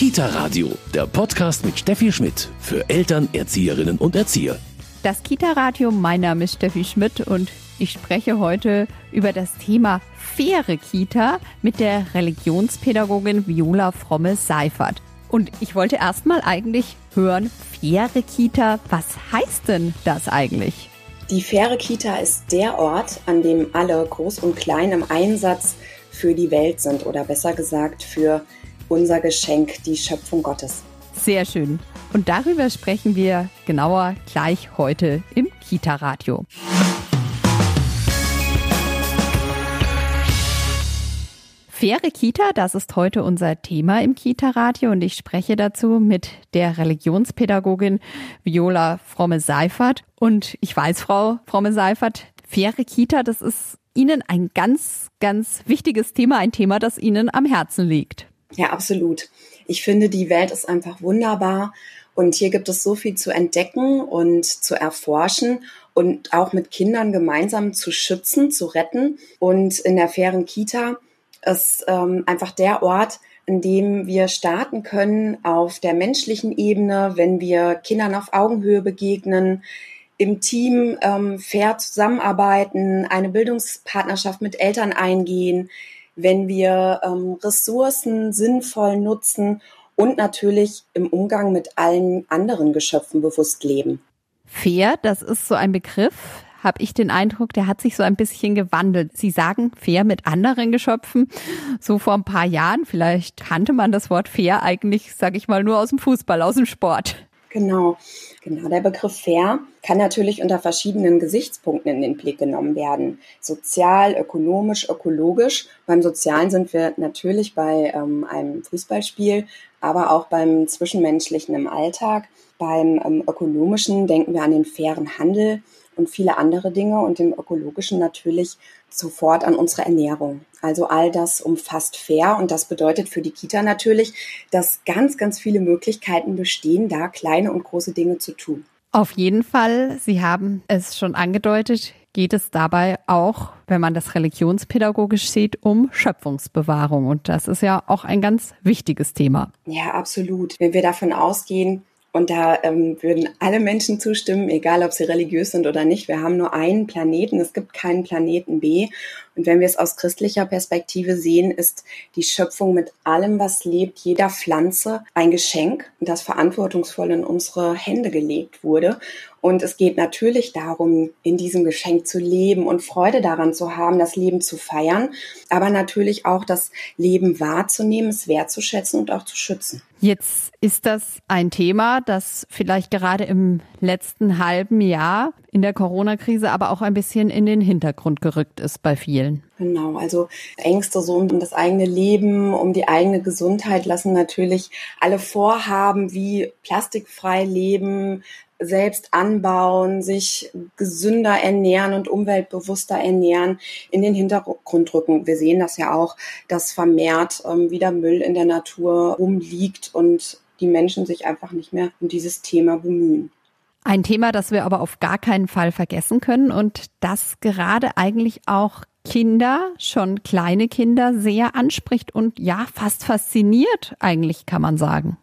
Kita-Radio, der Podcast mit Steffi Schmidt für Eltern, Erzieherinnen und Erzieher. Das Kita-Radio, mein Name ist Steffi Schmidt und ich spreche heute über das Thema faire Kita mit der Religionspädagogin Viola Fromme-Seifert. Und ich wollte erstmal eigentlich hören, faire Kita, was heißt denn das eigentlich? Die faire Kita ist der Ort, an dem alle, groß und klein, im Einsatz für die Welt sind oder besser gesagt für unser Geschenk, die Schöpfung Gottes. Sehr schön. Und darüber sprechen wir genauer gleich heute im Kita-Radio. Faire Kita, das ist heute unser Thema im Kita-Radio und ich spreche dazu mit der Religionspädagogin Viola Fromme-Seifert. Und ich weiß, Frau Fromme-Seifert, faire Kita, das ist Ihnen ein ganz, ganz wichtiges Thema, ein Thema, das Ihnen am Herzen liegt. Ja, absolut. Ich finde, die Welt ist einfach wunderbar und hier gibt es so viel zu entdecken und zu erforschen und auch mit Kindern gemeinsam zu schützen, zu retten. Und in der fairen Kita ist einfach der Ort, an dem wir starten können auf der menschlichen Ebene, wenn wir Kindern auf Augenhöhe begegnen, im Team fair zusammenarbeiten, eine Bildungspartnerschaft mit Eltern eingehen, wenn wir Ressourcen sinnvoll nutzen und natürlich im Umgang mit allen anderen Geschöpfen bewusst leben. Fair, das ist so ein Begriff, habe ich den Eindruck, der hat sich so ein bisschen gewandelt. Sie sagen fair mit anderen Geschöpfen. So vor ein paar Jahren, vielleicht kannte man das Wort fair eigentlich, sage ich mal, nur aus dem Fußball, aus dem Sport. Genau. Der Begriff fair kann natürlich unter verschiedenen Gesichtspunkten in den Blick genommen werden. Sozial, ökonomisch, ökologisch. Beim Sozialen sind wir natürlich bei einem Fußballspiel, aber auch beim Zwischenmenschlichen im Alltag. Beim Ökonomischen denken wir an den fairen Handel und viele andere Dinge und dem Ökologischen natürlich sofort an unsere Ernährung. Also all das umfasst fair und das bedeutet für die Kita natürlich, dass ganz, ganz viele Möglichkeiten bestehen, da kleine und große Dinge zu tun. Auf jeden Fall, Sie haben es schon angedeutet, geht es dabei auch, wenn man das religionspädagogisch sieht, um Schöpfungsbewahrung. Und das ist ja auch ein ganz wichtiges Thema. Ja, absolut. Wenn wir davon ausgehen, und da würden alle Menschen zustimmen, egal ob sie religiös sind oder nicht. Wir haben nur einen Planeten, es gibt keinen Planeten B. Und wenn wir es aus christlicher Perspektive sehen, ist die Schöpfung mit allem, was lebt, jeder Pflanze ein Geschenk, das verantwortungsvoll in unsere Hände gelegt wurde. Und es geht natürlich darum, in diesem Geschenk zu leben und Freude daran zu haben, das Leben zu feiern, aber natürlich auch das Leben wahrzunehmen, es wertzuschätzen und auch zu schützen. Jetzt ist das ein Thema, das vielleicht gerade im letzten halben Jahr in der Corona-Krise aber auch ein bisschen in den Hintergrund gerückt ist bei vielen. Genau, also Ängste so um das eigene Leben, um die eigene Gesundheit lassen natürlich alle Vorhaben wie plastikfrei leben, selbst anbauen, sich gesünder ernähren und umweltbewusster ernähren, in den Hintergrund rücken. Wir sehen das ja auch, dass vermehrt wieder Müll in der Natur rumliegt und die Menschen sich einfach nicht mehr um dieses Thema bemühen. Ein Thema, das wir aber auf gar keinen Fall vergessen können und das gerade eigentlich auch Kinder, schon kleine Kinder, sehr anspricht und ja, fast fasziniert eigentlich, kann man sagen.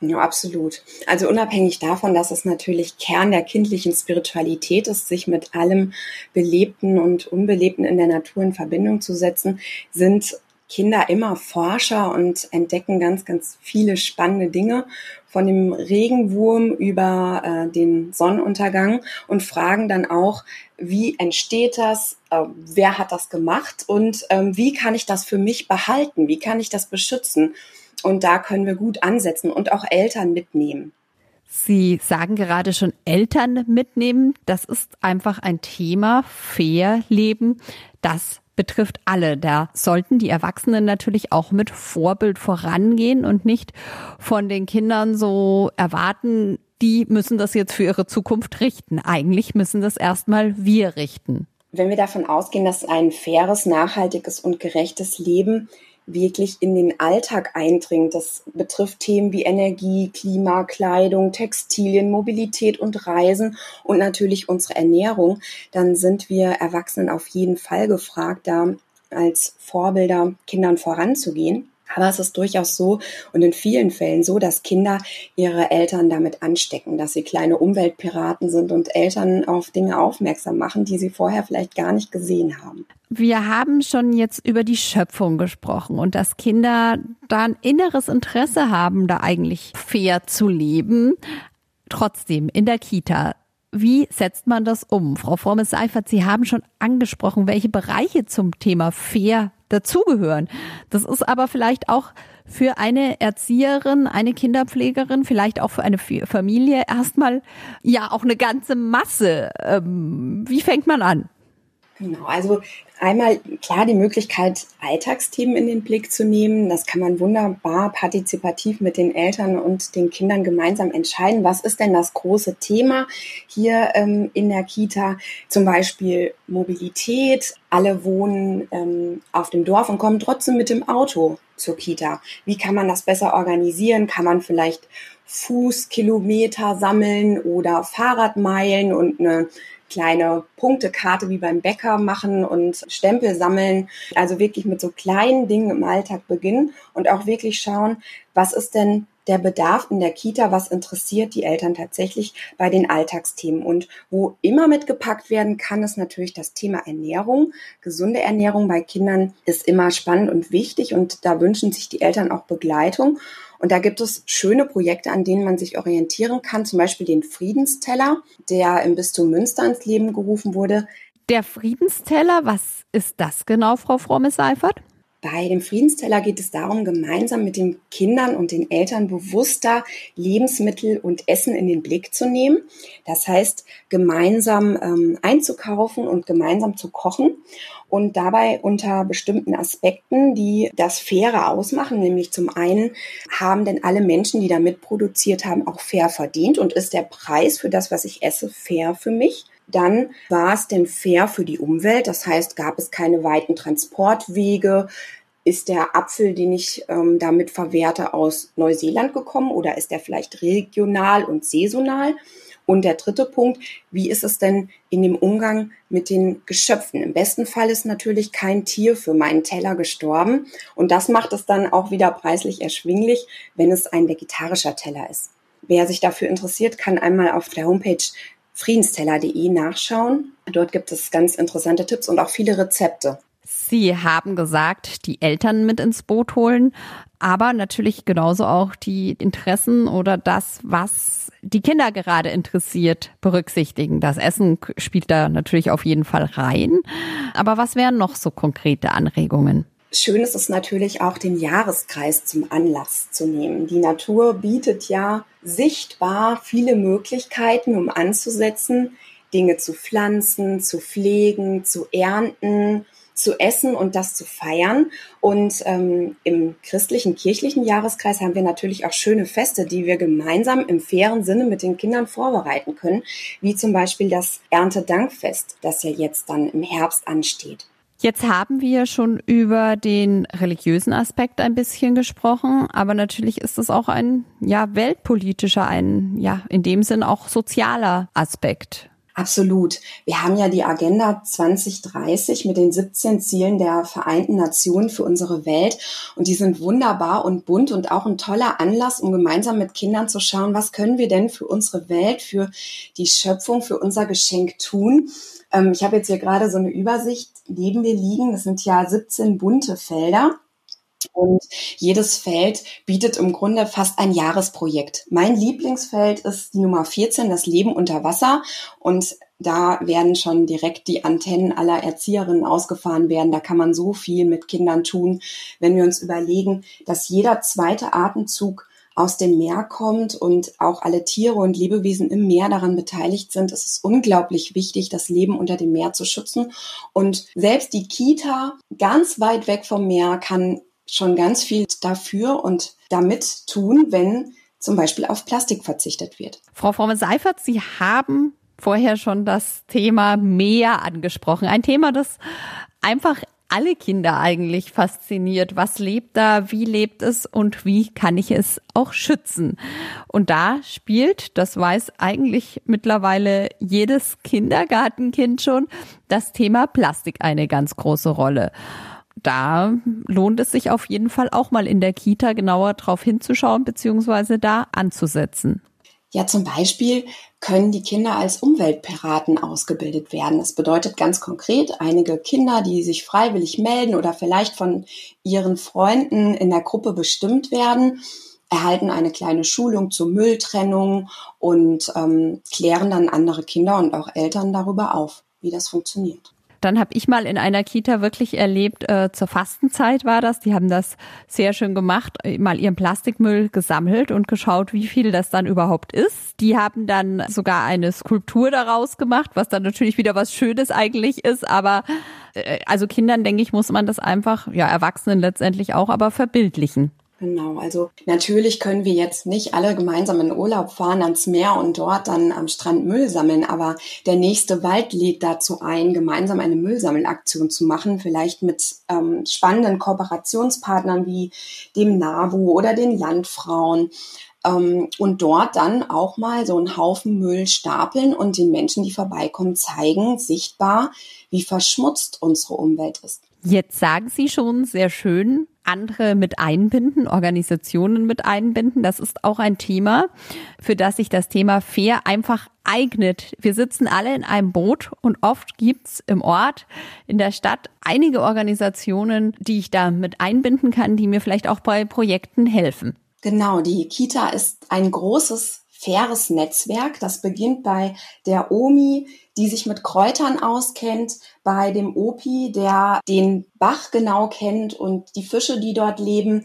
Ja, absolut. Also unabhängig davon, dass es natürlich Kern der kindlichen Spiritualität ist, sich mit allem Belebten und Unbelebten in der Natur in Verbindung zu setzen, sind Kinder immer Forscher und entdecken ganz, ganz viele spannende Dinge, von dem Regenwurm über den Sonnenuntergang und fragen dann auch, wie entsteht das, wer hat das gemacht und wie kann ich das für mich behalten, wie kann ich das beschützen? Und da können wir gut ansetzen und auch Eltern mitnehmen. Sie sagen gerade schon Eltern mitnehmen. Das ist einfach ein Thema, fair leben, das betrifft alle. Da sollten die Erwachsenen natürlich auch mit Vorbild vorangehen und nicht von den Kindern so erwarten, die müssen das jetzt für ihre Zukunft richten. Eigentlich müssen das erstmal wir richten. Wenn wir davon ausgehen, dass ein faires, nachhaltiges und gerechtes Leben wirklich in den Alltag eindringt. Das betrifft Themen wie Energie, Klima, Kleidung, Textilien, Mobilität und Reisen und natürlich unsere Ernährung. Dann sind wir Erwachsenen auf jeden Fall gefragt, da als Vorbilder Kindern voranzugehen. Aber es ist durchaus so und in vielen Fällen so, dass Kinder ihre Eltern damit anstecken, dass sie kleine Umweltpiraten sind und Eltern auf Dinge aufmerksam machen, die sie vorher vielleicht gar nicht gesehen haben. Wir haben schon jetzt über die Schöpfung gesprochen und dass Kinder da ein inneres Interesse haben, da eigentlich fair zu leben. Trotzdem, in der Kita. Wie setzt man das um? Frau Fromme-Seifert, Sie haben schon angesprochen, welche Bereiche zum Thema fair dazugehören. Das ist aber vielleicht auch für eine Erzieherin, eine Kinderpflegerin, vielleicht auch für eine Familie erstmal ja auch eine ganze Masse. Wie fängt man an? Genau, also einmal klar die Möglichkeit, Alltagsthemen in den Blick zu nehmen. Das kann man wunderbar partizipativ mit den Eltern und den Kindern gemeinsam entscheiden. Was ist denn das große Thema hier in der Kita? Zum Beispiel Mobilität. Alle wohnen auf dem Dorf und kommen trotzdem mit dem Auto zur Kita. Wie kann man das besser organisieren? Kann man vielleicht Fußkilometer sammeln oder Fahrradmeilen und eine kleine Punktekarte wie beim Bäcker machen und Stempel sammeln. Also wirklich mit so kleinen Dingen im Alltag beginnen und auch wirklich schauen, was ist denn der Bedarf in der Kita, was interessiert die Eltern tatsächlich bei den Alltagsthemen. Und wo immer mitgepackt werden kann, ist natürlich das Thema Ernährung. Gesunde Ernährung bei Kindern ist immer spannend und wichtig und da wünschen sich die Eltern auch Begleitung. Und da gibt es schöne Projekte, an denen man sich orientieren kann, zum Beispiel den Friedensteller, der im Bistum Münster ins Leben gerufen wurde. Der Friedensteller, was ist das genau, Frau Fromme-Seifert? Bei dem Friedensteller geht es darum, gemeinsam mit den Kindern und den Eltern bewusster Lebensmittel und Essen in den Blick zu nehmen. Das heißt, gemeinsam einzukaufen und gemeinsam zu kochen und dabei unter bestimmten Aspekten, die das Faire ausmachen. Nämlich zum einen, haben denn alle Menschen, die da mitproduziert haben, auch fair verdient und ist der Preis für das, was ich esse, fair für mich? Dann war es denn fair für die Umwelt? Das heißt, gab es keine weiten Transportwege? Ist der Apfel, den ich damit verwerte, aus Neuseeland gekommen oder ist der vielleicht regional und saisonal? Und der dritte Punkt, wie ist es denn in dem Umgang mit den Geschöpfen? Im besten Fall ist natürlich kein Tier für meinen Teller gestorben. Und das macht es dann auch wieder preislich erschwinglich, wenn es ein vegetarischer Teller ist. Wer sich dafür interessiert, kann einmal auf der Homepage Friedensteller.de nachschauen. Dort gibt es ganz interessante Tipps und auch viele Rezepte. Sie haben gesagt, die Eltern mit ins Boot holen, aber natürlich genauso auch die Interessen oder das, was die Kinder gerade interessiert, berücksichtigen. Das Essen spielt da natürlich auf jeden Fall rein. Aber was wären noch so konkrete Anregungen? Schön ist es natürlich auch, den Jahreskreis zum Anlass zu nehmen. Die Natur bietet ja sichtbar viele Möglichkeiten, um anzusetzen, Dinge zu pflanzen, zu pflegen, zu ernten, zu essen und das zu feiern. Und im christlichen, kirchlichen Jahreskreis haben wir natürlich auch schöne Feste, die wir gemeinsam im fairen Sinne mit den Kindern vorbereiten können, wie zum Beispiel das Erntedankfest, das ja jetzt dann im Herbst ansteht. Jetzt haben wir schon über den religiösen Aspekt ein bisschen gesprochen, aber natürlich ist es auch ein weltpolitischer, in dem Sinn auch sozialer Aspekt. Absolut. Wir haben ja die Agenda 2030 mit den 17 Zielen der Vereinten Nationen für unsere Welt und die sind wunderbar und bunt und auch ein toller Anlass, um gemeinsam mit Kindern zu schauen, was können wir denn für unsere Welt, für die Schöpfung, für unser Geschenk tun. Ich habe jetzt hier gerade so eine Übersicht neben mir liegen. Das sind ja 17 bunte Felder. Und jedes Feld bietet im Grunde fast ein Jahresprojekt. Mein Lieblingsfeld ist die Nummer 14, das Leben unter Wasser. Und da werden schon direkt die Antennen aller Erzieherinnen ausgefahren werden. Da kann man so viel mit Kindern tun, wenn wir uns überlegen, dass jeder zweite Atemzug aus dem Meer kommt und auch alle Tiere und Lebewesen im Meer daran beteiligt sind. Es ist unglaublich wichtig, das Leben unter dem Meer zu schützen. Und selbst die Kita ganz weit weg vom Meer kann schon ganz viel dafür und damit tun, wenn zum Beispiel auf Plastik verzichtet wird. Frau Fromme-Seifert, Sie haben vorher schon das Thema Meer angesprochen. Ein Thema, das einfach alle Kinder eigentlich fasziniert. Was lebt da, wie lebt es und wie kann ich es auch schützen? Und da spielt, das weiß eigentlich mittlerweile jedes Kindergartenkind schon, das Thema Plastik eine ganz große Rolle. da lohnt es sich auf jeden Fall auch mal in der Kita genauer drauf hinzuschauen bzw. da anzusetzen. Ja, zum Beispiel können die Kinder als Umweltpiraten ausgebildet werden. Das bedeutet ganz konkret, einige Kinder, die sich freiwillig melden oder vielleicht von ihren Freunden in der Gruppe bestimmt werden, erhalten eine kleine Schulung zur Mülltrennung und klären dann andere Kinder und auch Eltern darüber auf, wie das funktioniert. Dann habe ich mal in einer Kita wirklich erlebt, zur Fastenzeit war das, die haben das sehr schön gemacht, mal ihren Plastikmüll gesammelt und geschaut, wie viel das dann überhaupt ist. Die haben dann sogar eine Skulptur daraus gemacht, was dann natürlich wieder was Schönes eigentlich ist, aber also Kindern, denke ich, muss man das einfach, ja, Erwachsenen letztendlich auch, aber verbildlichen. Genau, also natürlich können wir jetzt nicht alle gemeinsam in Urlaub fahren ans Meer und dort dann am Strand Müll sammeln, aber der nächste Wald lädt dazu ein, gemeinsam eine Müllsammelaktion zu machen, vielleicht mit spannenden Kooperationspartnern wie dem NABU oder den Landfrauen und dort dann auch mal so einen Haufen Müll stapeln und den Menschen, die vorbeikommen, zeigen sichtbar, wie verschmutzt unsere Umwelt ist. Jetzt sagen Sie schon sehr schön, andere mit einbinden, Organisationen mit einbinden. Das ist auch ein Thema, für das sich das Thema fair einfach eignet. Wir sitzen alle in einem Boot und oft gibt's im Ort, in der Stadt einige Organisationen, die ich da mit einbinden kann, die mir vielleicht auch bei Projekten helfen. Genau, die Kita ist ein großes, faires Netzwerk. Das beginnt bei der Omi, die sich mit Kräutern auskennt, bei dem Opi, der den Bach genau kennt und die Fische, die dort leben.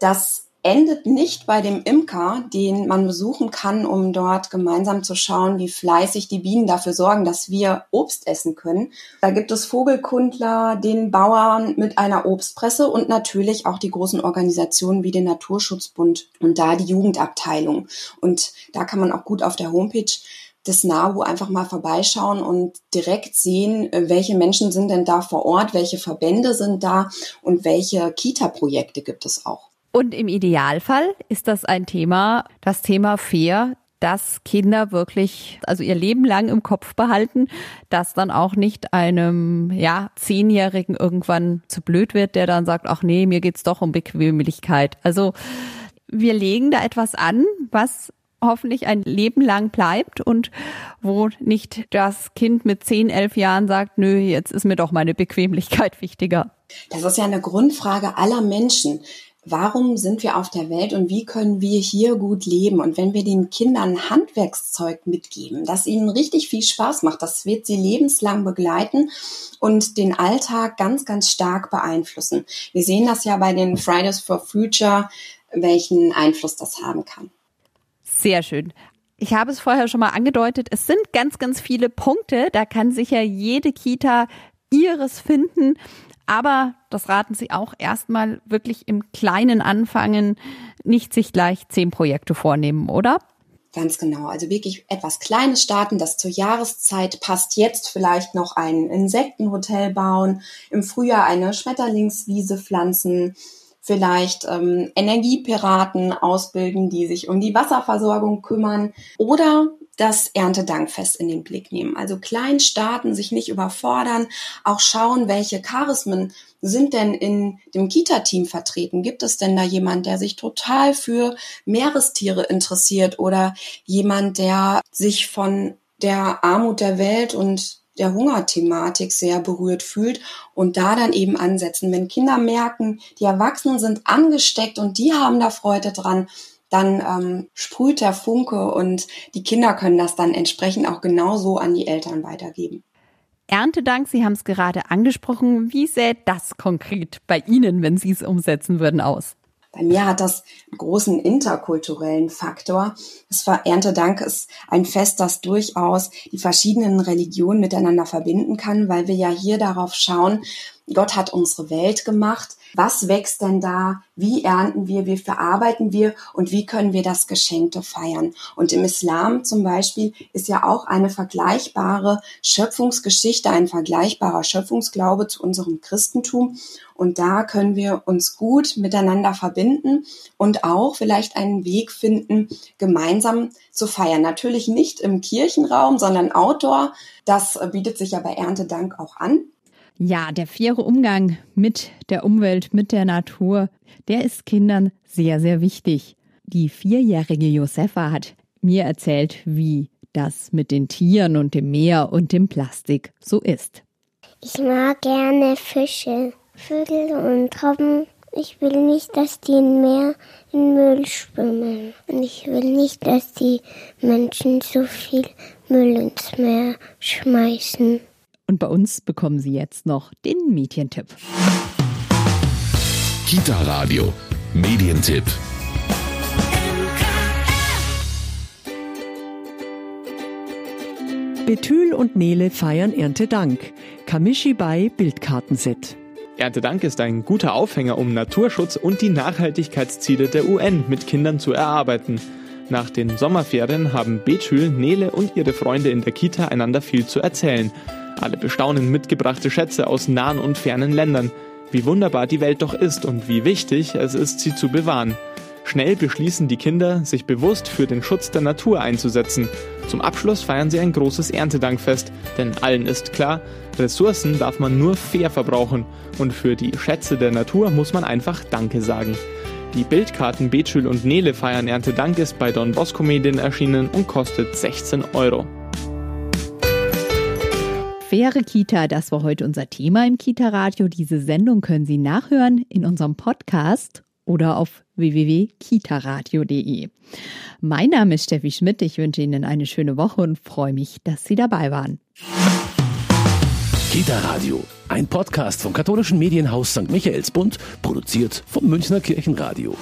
Das endet nicht bei dem Imker, den man besuchen kann, um dort gemeinsam zu schauen, wie fleißig die Bienen dafür sorgen, dass wir Obst essen können. Da gibt es Vogelkundler, den Bauern mit einer Obstpresse und natürlich auch die großen Organisationen wie den Naturschutzbund und da die Jugendabteilung. Und da kann man auch gut auf der Homepage des NABU einfach mal vorbeischauen und direkt sehen, welche Menschen sind denn da vor Ort, welche Verbände sind da und welche Kita-Projekte gibt es auch. Und im Idealfall ist das ein Thema, das Thema fair, dass Kinder wirklich, also ihr Leben lang im Kopf behalten, dass dann auch nicht einem, ja, 10-Jährigen irgendwann zu blöd wird, der dann sagt, ach nee, mir geht's doch um Bequemlichkeit. Also wir legen da etwas an, was hoffentlich ein Leben lang bleibt und wo nicht das Kind mit 10, 11 Jahren sagt, nö, jetzt ist mir doch meine Bequemlichkeit wichtiger. Das ist ja eine Grundfrage aller Menschen. Warum sind wir auf der Welt und wie können wir hier gut leben? Und wenn wir den Kindern Handwerkszeug mitgeben, das ihnen richtig viel Spaß macht, das wird sie lebenslang begleiten und den Alltag ganz, ganz stark beeinflussen. Wir sehen das ja bei den Fridays for Future, welchen Einfluss das haben kann. Sehr schön. Ich habe es vorher schon mal angedeutet, es sind ganz, ganz viele Punkte. Da kann sicher jede Kita ihres finden. Aber das raten Sie auch, erstmal wirklich im Kleinen anfangen, nicht sich gleich 10 Projekte vornehmen, oder? Ganz genau. Also wirklich etwas Kleines starten, das zur Jahreszeit passt. Jetzt vielleicht noch ein Insektenhotel bauen, im Frühjahr eine Schmetterlingswiese pflanzen, vielleicht Energiepiraten ausbilden, die sich um die Wasserversorgung kümmern oder das Erntedankfest in den Blick nehmen. Also klein starten, sich nicht überfordern, auch schauen, welche Charismen sind denn in dem Kita-Team vertreten. Gibt es denn da jemand, der sich total für Meerestiere interessiert oder jemand, der sich von der Armut der Welt und der Hungerthematik sehr berührt fühlt und da dann eben ansetzen. Wenn Kinder merken, die Erwachsenen sind angesteckt und die haben da Freude dran, dann sprüht der Funke und die Kinder können das dann entsprechend auch genauso an die Eltern weitergeben. Erntedank, Sie haben es gerade angesprochen. Wie sähe das konkret bei Ihnen, wenn Sie es umsetzen würden, aus? Bei mir hat das großen interkulturellen Faktor. Das Erntedank ist ein Fest, das durchaus die verschiedenen Religionen miteinander verbinden kann, weil wir ja hier darauf schauen, Gott hat unsere Welt gemacht. Was wächst denn da? Wie ernten wir? Wie verarbeiten wir? Und wie können wir das Geschenkte feiern? Und im Islam zum Beispiel ist ja auch eine vergleichbare Schöpfungsgeschichte, ein vergleichbarer Schöpfungsglaube zu unserem Christentum. Und da können wir uns gut miteinander verbinden und auch vielleicht einen Weg finden, gemeinsam zu feiern. Natürlich nicht im Kirchenraum, sondern outdoor. Das bietet sich ja bei Erntedank auch an. Ja, der faire Umgang mit der Umwelt, mit der Natur, der ist Kindern sehr, sehr wichtig. Die 4-jährige Josefa hat mir erzählt, wie das mit den Tieren und dem Meer und dem Plastik so ist. Ich mag gerne Fische, Vögel und Robben. Ich will nicht, dass die im Meer in Müll schwimmen. Und ich will nicht, dass die Menschen so viel Müll ins Meer schmeißen. Und bei uns bekommen Sie jetzt noch den Medientipp. Kita Radio Medientipp. Betül und Nele feiern Erntedank. Kamishibai Bildkartenset. Erntedank ist ein guter Aufhänger, um Naturschutz und die Nachhaltigkeitsziele der UN mit Kindern zu erarbeiten. Nach den Sommerferien haben Betül, Nele und ihre Freunde in der Kita einander viel zu erzählen. Alle bestaunen mitgebrachte Schätze aus nahen und fernen Ländern. Wie wunderbar die Welt doch ist und wie wichtig es ist, sie zu bewahren. Schnell beschließen die Kinder, sich bewusst für den Schutz der Natur einzusetzen. Zum Abschluss feiern sie ein großes Erntedankfest, denn allen ist klar, Ressourcen darf man nur fair verbrauchen und für die Schätze der Natur muss man einfach Danke sagen. Die Bildkarten Betül und Nele feiern Erntedank ist bei Don Boskomedien erschienen und kostet 16 €. Faire Kita, das war heute unser Thema im Kita-Radio. Diese Sendung können Sie nachhören in unserem Podcast oder auf www.kitaradio.de. Mein Name ist Steffi Schmidt. Ich wünsche Ihnen eine schöne Woche und freue mich, dass Sie dabei waren. Kita-Radio, ein Podcast vom katholischen Medienhaus St. Michaelsbund, produziert vom Münchner Kirchenradio.